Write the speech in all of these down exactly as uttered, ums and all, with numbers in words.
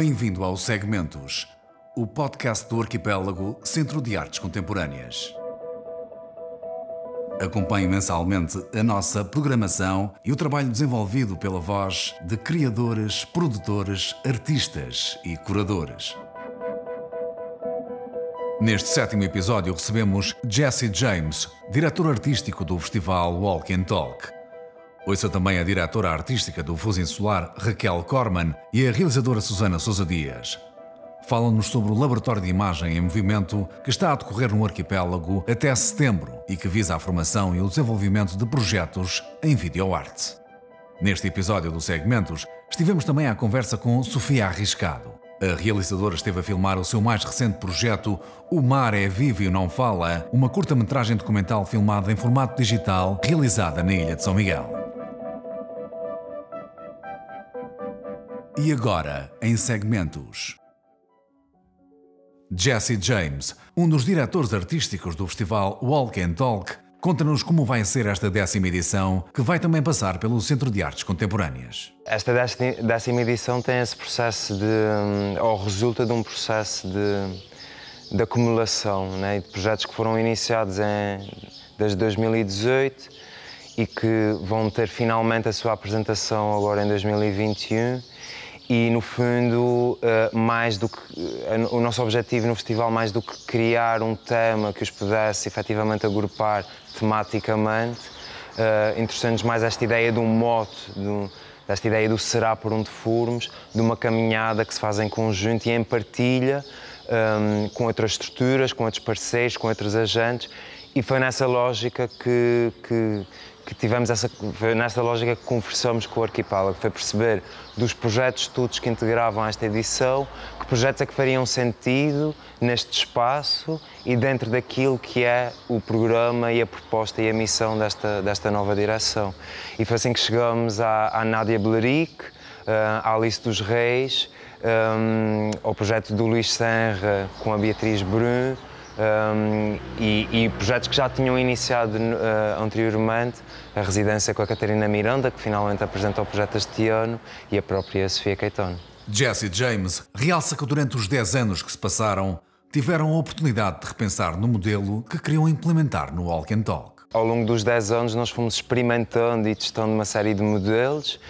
Bem-vindo ao Segmentos, o podcast do Arquipélago Centro de Artes Contemporâneas. Acompanhe mensalmente a nossa programação e o trabalho desenvolvido pela voz de criadores, produtores, artistas e curadores. Neste sétimo episódio recebemos Jesse James, diretor artístico do festival Walk and Talk. Ouça também a diretora artística do Fuso Insular, Raquel Korman, e a realizadora Susana Sousa Dias. Falam-nos sobre o laboratório de imagem em movimento que está a decorrer no arquipélago até setembro e que visa a formação e o desenvolvimento de projetos em videoarte. Neste episódio do Segmentos, estivemos também à conversa com Sofia Arriscado. A realizadora esteve a filmar o seu mais recente projeto, O Mar é Vivo e Não Fala, uma curta-metragem documental filmada em formato digital, realizada na Ilha de São Miguel. E agora, em Segmentos. Jesse James, um dos diretores artísticos do festival Walk and Talk, conta-nos como vai ser esta décima edição, que vai também passar pelo Centro de Artes Contemporâneas. Esta décima edição tem esse processo de, ou resulta de um processo de, de acumulação, né, de projetos que foram iniciados em, desde dois mil e dezoito e que vão ter finalmente a sua apresentação agora em dois mil e vinte e um. E, no fundo, mais do que, o nosso objetivo no festival, mais do que criar um tema que os pudesse efetivamente agrupar tematicamente, interessou-nos mais esta ideia de um mote, desta ideia do será por onde formos, de uma caminhada que se faz em conjunto e em partilha com outras estruturas, com outros parceiros, com outros agentes. E foi nessa lógica que, que que tivemos essa, nesta lógica que conversamos com o Arquipélago, foi perceber dos projetos todos que integravam esta edição, que projetos é que fariam sentido neste espaço e dentro daquilo que é o programa e a proposta e a missão desta, desta nova direção. E foi assim que chegamos à, à Nádia Belerique, à Alice dos Reis, ao projeto do Luís Senra com a Beatriz Brun, Um, e, e projetos que já tinham iniciado uh, anteriormente, a residência com a Catarina Miranda, que finalmente apresenta o projeto este ano, e a própria Sofia Keitone. Jesse James realça que durante os dez anos que se passaram, tiveram a oportunidade de repensar no modelo que queriam implementar no Walk and Talk. Ao longo dos dez anos nós fomos experimentando e testando uma série de modelos,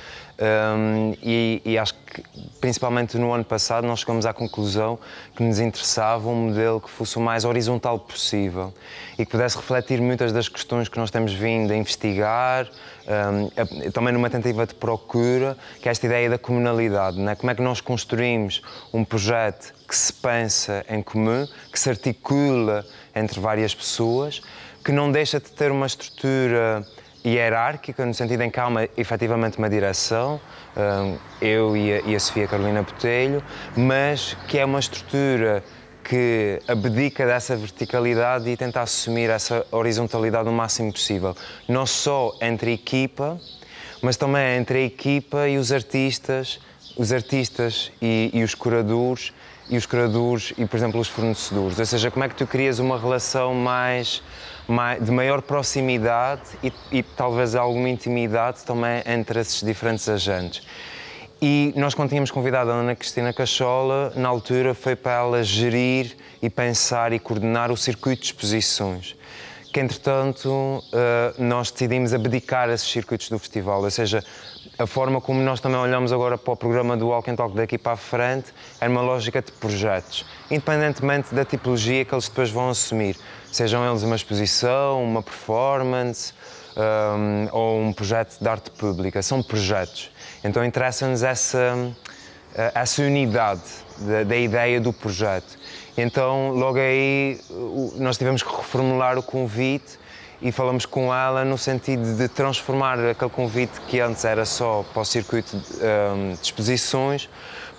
Um, e, e acho que, principalmente no ano passado, nós chegamos à conclusão que nos interessava um modelo que fosse o mais horizontal possível e que pudesse refletir muitas das questões que nós temos vindo a investigar, um, a, também numa tentativa de procura, que é esta ideia da comunalidade, né? Como é que nós construímos um projeto que se pensa em comum, que se articula entre várias pessoas, que não deixa de ter uma estrutura hierárquica, no sentido em que há uma, efetivamente uma direção, eu e a, e a Sofia Carolina Botelho, mas que é uma estrutura que abdica dessa verticalidade e tenta assumir essa horizontalidade o máximo possível, não só entre a equipa, mas também entre a equipa e os artistas, os artistas e, e os curadores, e os curadores e, por exemplo, os fornecedores. Ou seja, como é que tu crias uma relação mais, mais de maior proximidade e, e talvez alguma intimidade também entre esses diferentes agentes. E nós, quando tínhamos convidado a Ana Cristina Cachola, na altura foi para ela gerir e pensar e coordenar o circuito de exposições, que, entretanto, nós decidimos abdicar esses circuitos do festival, ou seja, a forma como nós também olhamos agora para o programa do Walk and Talk daqui para a frente é uma lógica de projetos, independentemente da tipologia que eles depois vão assumir, sejam eles uma exposição, uma performance um, ou um projeto de arte pública, são projetos. Então interessa-nos essa, essa unidade da, da ideia do projeto. Então, logo aí, nós tivemos que reformular o convite e falamos com ela no sentido de transformar aquele convite que antes era só para o circuito de exposições,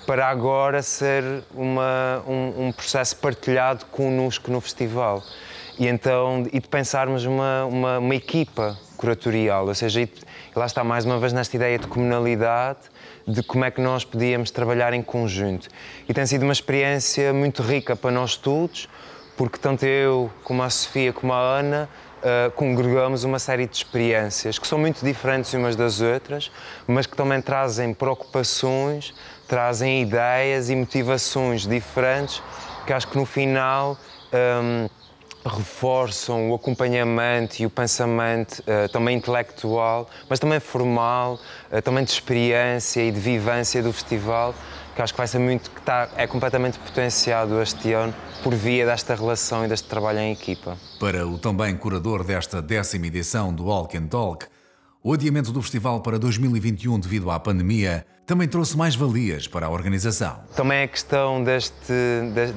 para agora ser uma, um, um processo partilhado connosco no festival. E então, e de pensarmos uma, uma, uma equipa curatorial, ou seja, e lá está mais uma vez nesta ideia de comunalidade, de como é que nós podíamos trabalhar em conjunto. E tem sido uma experiência muito rica para nós todos, porque tanto eu, como a Sofia, como a Ana, uh, congregamos uma série de experiências que são muito diferentes umas das outras, mas que também trazem preocupações, trazem ideias e motivações diferentes, que acho que no final um, reforçam o acompanhamento e o pensamento uh, também intelectual, mas também formal, uh, também de experiência e de vivência do festival, que acho que vai ser muito, que tá, é completamente potenciado este ano por via desta relação e deste trabalho em equipa. Para o também curador desta décima edição do Walk and Talk, o adiamento do festival para dois mil e vinte e um devido à pandemia também trouxe mais-valias para a organização. Também a questão deste,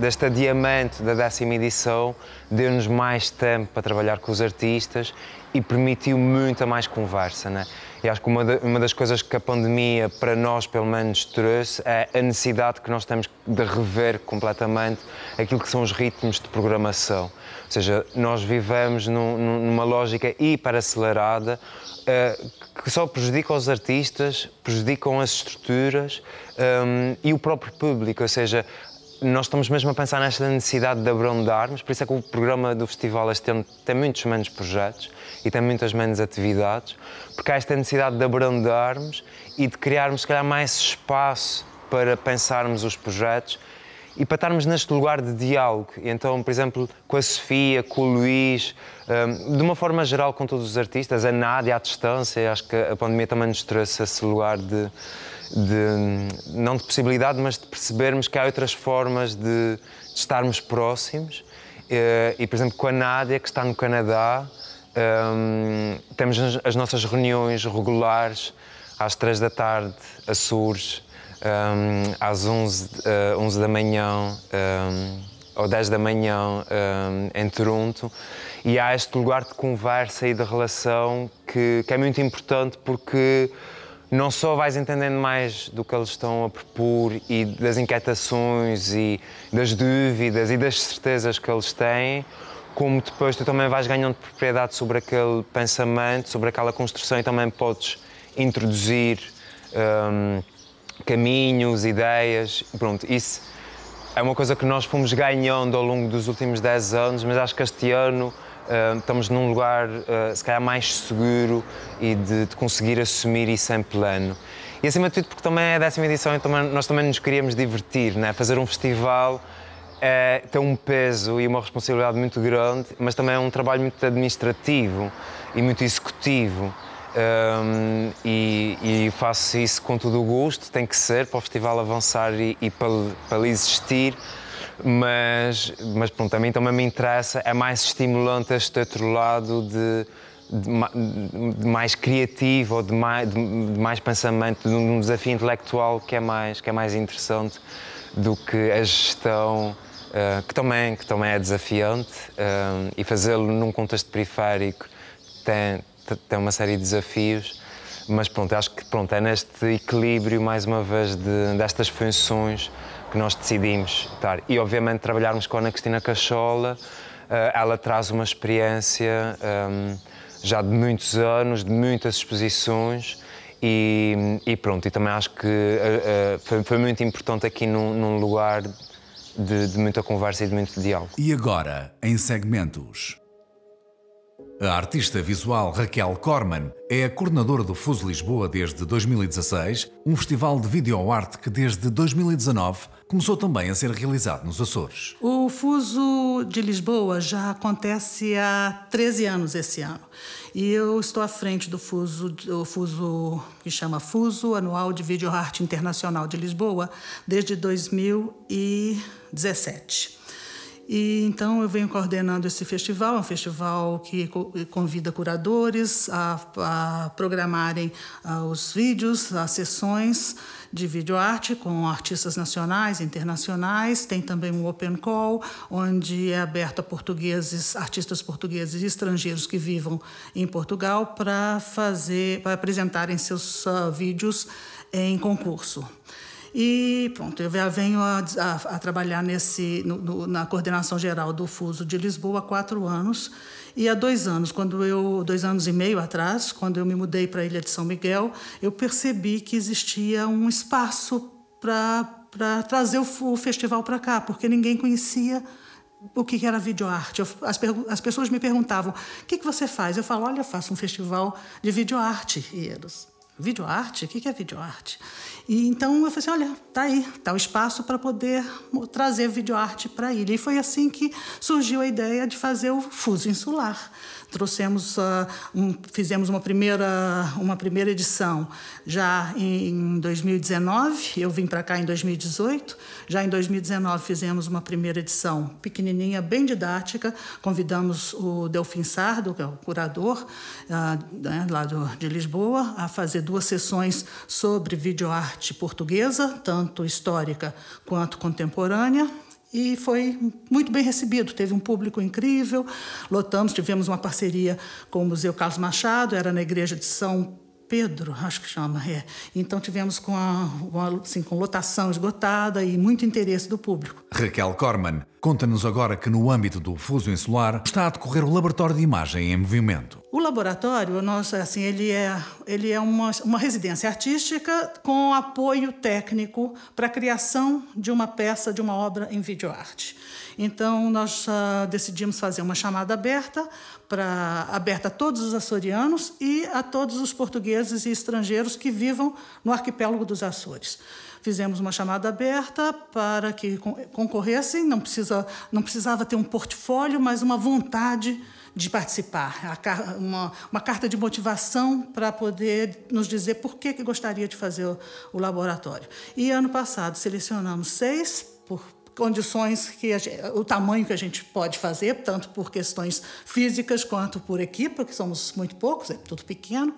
deste adiamento da décima edição deu-nos mais tempo para trabalhar com os artistas e permitiu muita mais conversa, né? E acho que uma, de, uma das coisas que a pandemia para nós, pelo menos, trouxe é a necessidade que nós temos de rever completamente aquilo que são os ritmos de programação. Ou seja, nós vivemos num, numa lógica hiperacelerada uh, que só prejudica os artistas, prejudicam as estruturas um, e o próprio público. Ou seja, nós estamos mesmo a pensar nesta necessidade de abrandarmos, por isso é que o programa do festival este ano tem muitos menos projetos e tem muitas menos atividades, porque há esta necessidade de abrandarmos e de criarmos, se calhar, mais espaço para pensarmos os projetos e para estarmos neste lugar de diálogo. Então, por exemplo, com a Sofia, com o Luís, de uma forma geral com todos os artistas, a Nádia, à distância, acho que a pandemia também nos trouxe esse lugar de... De, não de possibilidade, mas de percebermos que há outras formas de, de estarmos próximos. E, por exemplo, com a Nádia, que está no Canadá, um, temos as nossas reuniões regulares às três da tarde, Açores, um, às onze, uh, onze da manhã, um, ou dez da manhã, um, em Toronto. E há este lugar de conversa e de relação que, que é muito importante, porque não só vais entendendo mais do que eles estão a propor e das inquietações e das dúvidas e das certezas que eles têm, como depois tu também vais ganhando propriedade sobre aquele pensamento, sobre aquela construção, e também podes introduzir um, caminhos, ideias. Pronto, isso é uma coisa que nós fomos ganhando ao longo dos últimos dez anos, mas acho que este ano Uh, estamos num lugar, uh, se calhar, mais seguro e de, de conseguir assumir isso em plano. E, acima de tudo, porque também é a décima edição e também, nós também nos queríamos divertir, né? Fazer um festival é, tem um peso e uma responsabilidade muito grande, mas também é um trabalho muito administrativo e muito executivo. Um, e, e faço isso com todo o gosto, tem que ser, para o festival avançar e, e para, para existir. Mas, mas pronto, a mim também me interessa, é mais estimulante este outro lado de, de, de mais criativo, ou de mais, de, de mais pensamento, de um desafio intelectual que é mais, que é mais interessante do que a gestão, uh, que, também, que também é desafiante, uh, e fazê-lo num contexto periférico tem, tem uma série de desafios. Mas pronto, acho que pronto, é neste equilíbrio, mais uma vez, de, destas funções que nós decidimos estar. E, obviamente, trabalharmos com a Ana Cristina Cachola, ela traz uma experiência um, já de muitos anos, de muitas exposições, e, e pronto, e também acho que uh, uh, foi, foi muito importante aqui num, num lugar de, de muita conversa e de muito diálogo. E agora, em segmentos. A artista visual Raquel Korman é a coordenadora do Fuso Lisboa desde dois mil e dezasseis, um festival de videoarte que desde dois mil e dezanove começou também a ser realizado nos Açores. O Fuso de Lisboa já acontece há treze anos esse ano. E eu estou à frente do Fuso, do Fuso que chama Fuso Anual de Videoarte Internacional de Lisboa, desde dois mil e dezassete. E, então, eu venho coordenando esse festival, um festival que convida curadores a, a programarem uh, os vídeos, as sessões de videoarte com artistas nacionais e internacionais. Tem também um open call, onde é aberto a portugueses, artistas portugueses e estrangeiros que vivam em Portugal para fazer, para apresentarem seus uh, vídeos em concurso. E pronto, eu já venho a, a, a trabalhar nesse, no, no, na coordenação geral do Fuso de Lisboa há quatro anos. E há dois anos, quando eu, dois anos e meio atrás, quando eu me mudei para a Ilha de São Miguel, eu percebi que existia um espaço para trazer o, o festival para cá, porque ninguém conhecia o que era videoarte. As, as pessoas me perguntavam, o que, que você faz? Eu falo, olha, eu faço um festival de videoarte. E eles, videoarte? O que, que é videoarte? E então eu falei assim, olha, tá aí, tá o espaço para poder trazer videoarte para a ilha. E foi assim que surgiu a ideia de fazer o Fuso Insular. Trouxemos, uh, um, fizemos uma primeira, uma primeira edição já em dois mil e dezenove, eu vim para cá em dois mil e dezoito, já em dois mil e dezenove fizemos uma primeira edição pequenininha, bem didática, convidamos o Delfim Sardo, que é o curador uh, né, lá do, de Lisboa, a fazer duas sessões sobre videoarte portuguesa, tanto histórica quanto contemporânea, e foi muito bem recebido, teve um público incrível, lotamos, tivemos uma parceria com o Museu Carlos Machado, era na igreja de São Pedro, acho que chama, é. Então tivemos com, a, uma, assim, com lotação esgotada e muito interesse do público. Raquel Korman conta-nos agora que no âmbito do Fuso Insular está a decorrer o Laboratório de Imagem em Movimento. O laboratório, nós, assim, ele é, ele é uma, uma residência artística com apoio técnico para a criação de uma peça, de uma obra em videoarte. Então, nós uh, decidimos fazer uma chamada aberta, pra, aberta a todos os açorianos e a todos os portugueses e estrangeiros que vivam no arquipélago dos Açores. Fizemos uma chamada aberta para que concorressem, não, precisa, não precisava ter um portfólio, mas uma vontade de participar, uma, uma carta de motivação para poder nos dizer por que, que gostaria de fazer o, o laboratório. E ano passado selecionamos seis por condições, que a gente, o tamanho que a gente pode fazer, tanto por questões físicas quanto por equipe, que somos muito poucos, é tudo pequeno.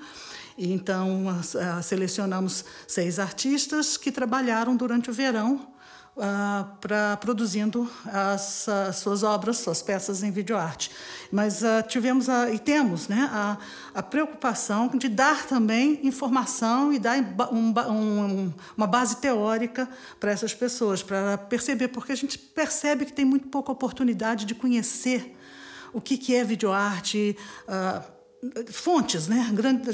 Então, uh, selecionamos seis artistas que trabalharam durante o verão Uh, pra, produzindo as, as suas obras, suas peças em videoarte. Mas uh, tivemos a, e temos né, a, a preocupação de dar também informação e dar um, um, uma base teórica para essas pessoas, para perceber, porque a gente percebe que tem muito pouca oportunidade de conhecer o que, que é videoarte, uh, fontes, né?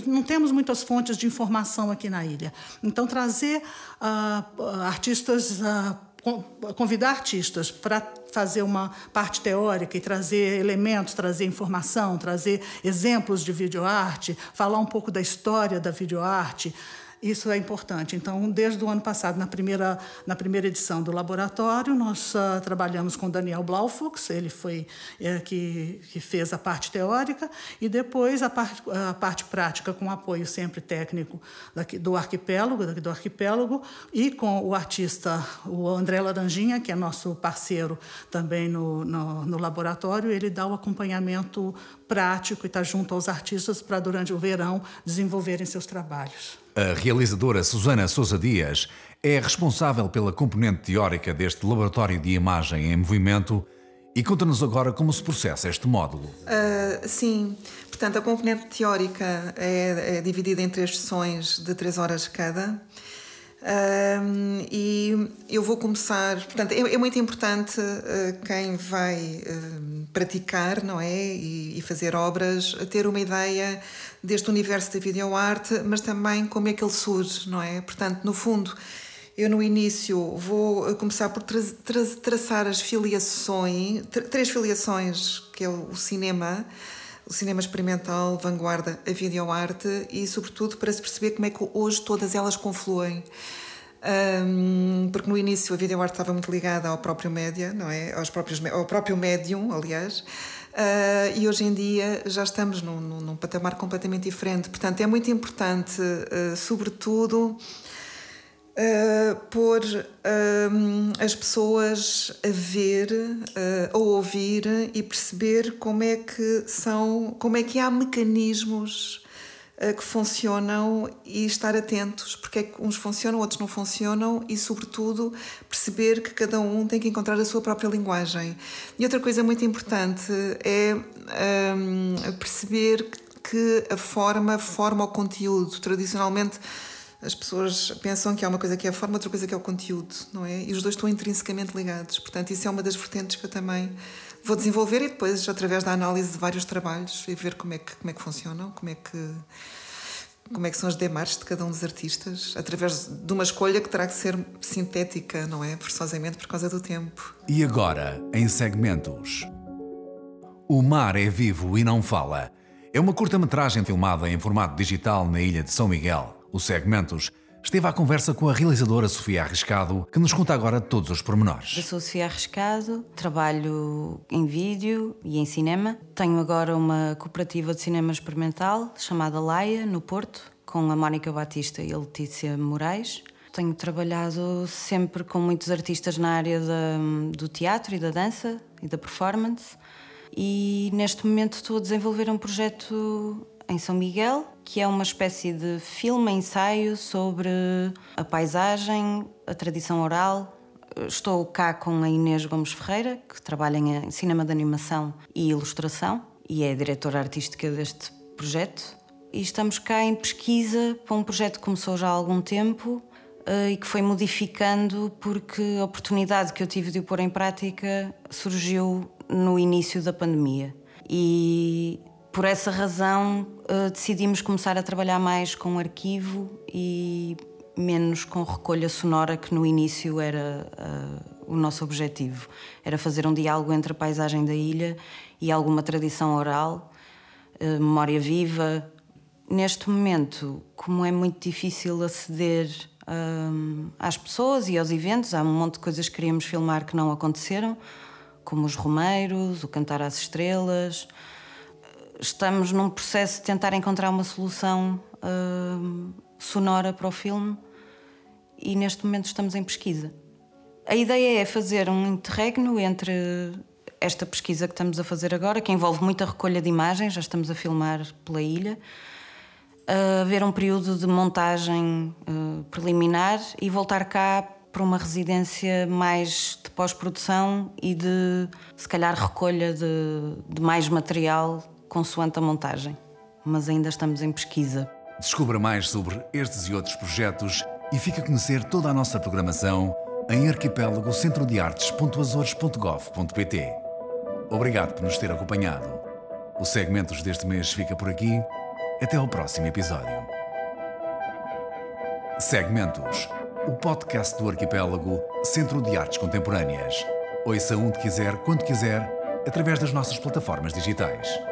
Não temos muitas fontes de informação aqui na ilha. Então, trazer uh, artistas, uh, convidar artistas para fazer uma parte teórica e trazer elementos, trazer informação, trazer exemplos de videoarte, falar um pouco da história da videoarte, isso é importante. Então, desde o ano passado, na primeira, na primeira edição do laboratório, nós uh, trabalhamos com Daniel Blaufux, ele foi é, que, que fez a parte teórica, e depois a parte, a parte prática, com apoio sempre técnico daqui, do arquipélago, daqui do arquipélago, e com o artista, o André Laranjinha, que é nosso parceiro também no, no, no laboratório, ele dá o acompanhamento prático e está junto aos artistas para, durante o verão, desenvolverem seus trabalhos. A realizadora Susana Sousa Dias é responsável pela componente teórica deste Laboratório de Imagem em Movimento e conta-nos agora como se processa este módulo. Uh, sim, portanto, a componente teórica é, é dividida em três sessões de três horas cada. Uh, e eu vou começar, portanto, é, é muito importante uh, quem vai uh, praticar, não é? E, e fazer obras, ter uma ideia deste universo da videoarte, mas também como é que ele surge, não é? Portanto, no fundo, eu no início vou começar por tra tra traçar as filiações, tr três filiações, que é o cinema, o cinema experimental, vanguarda, a videoarte, e sobretudo para se perceber como é que hoje todas elas confluem. Um, porque no início a videoarte estava muito ligada ao próprio média, não é? Aos próprios, ao próprio médium, aliás. Uh, e hoje em dia já estamos num, num, num patamar completamente diferente. Portanto, é muito importante, uh, sobretudo, uh, pôr uh, as pessoas a ver, uh, a ouvir e perceber como é que são, como é que há mecanismos uh, que funcionam, e estar atentos porque é que uns funcionam, outros não funcionam, e sobretudo perceber que cada um tem que encontrar a sua própria linguagem. E outra coisa muito importante é um, perceber que a forma forma o conteúdo. Tradicionalmente as pessoas pensam que há uma coisa que é a forma, outra coisa que é o conteúdo, não é? E os dois estão intrinsecamente ligados. Portanto, isso é uma das vertentes que eu também vou desenvolver, e depois, através da análise de vários trabalhos, e ver como é que, como é que funcionam, como é que... como é que são as demarches de cada um dos artistas, através de uma escolha que terá que ser sintética, não é? Forçosamente, por causa do tempo. E agora, em segmentos. O Mar é Vivo e Não Fala é uma curta-metragem filmada em formato digital na ilha de São Miguel. O Segmentos esteve à conversa com a realizadora Sofia Arriscado, que nos conta agora todos os pormenores. Eu sou Sofia Arriscado, trabalho em vídeo e em cinema. Tenho agora uma cooperativa de cinema experimental chamada Laia, no Porto, com a Mónica Batista e a Letícia Moraes. Tenho trabalhado sempre com muitos artistas na área de, do teatro e da dança e da performance. E neste momento estou a desenvolver um projeto em São Miguel, que é uma espécie de filme-ensaio sobre a paisagem, a tradição oral. Estou cá com a Inês Gomes Ferreira, que trabalha em cinema de animação e ilustração e é diretora artística deste projeto. E estamos cá em pesquisa para um projeto que começou já há algum tempo e que foi modificando porque a oportunidade que eu tive de o pôr em prática surgiu no início da pandemia. E por essa razão, decidimos começar a trabalhar mais com arquivo e menos com recolha sonora, que no início era uh, o nosso objetivo. Era fazer um diálogo entre a paisagem da ilha e alguma tradição oral, uh, memória viva. Neste momento, como é muito difícil aceder uh, às pessoas e aos eventos, há um monte de coisas que queríamos filmar que não aconteceram, como os Romeiros, o Cantar às Estrelas. Estamos num processo de tentar encontrar uma solução uh, sonora para o filme e neste momento estamos em pesquisa. A ideia é fazer um interregno entre esta pesquisa que estamos a fazer agora, que envolve muita recolha de imagens, já estamos a filmar pela ilha, a haver um período de montagem uh, preliminar e voltar cá para uma residência mais de pós-produção e de, se calhar, recolha de, de mais material consoante a montagem, mas ainda estamos em pesquisa. Descubra mais sobre estes e outros projetos e fique a conhecer toda a nossa programação em arquipélago centro de artes ponto azores ponto gov ponto pt. Obrigado por nos ter acompanhado. O Segmentos deste mês fica por aqui. Até ao próximo episódio. Segmentos, o podcast do Arquipélago Centro de Artes Contemporâneas. Ouça onde quiser, quando quiser, através das nossas plataformas digitais.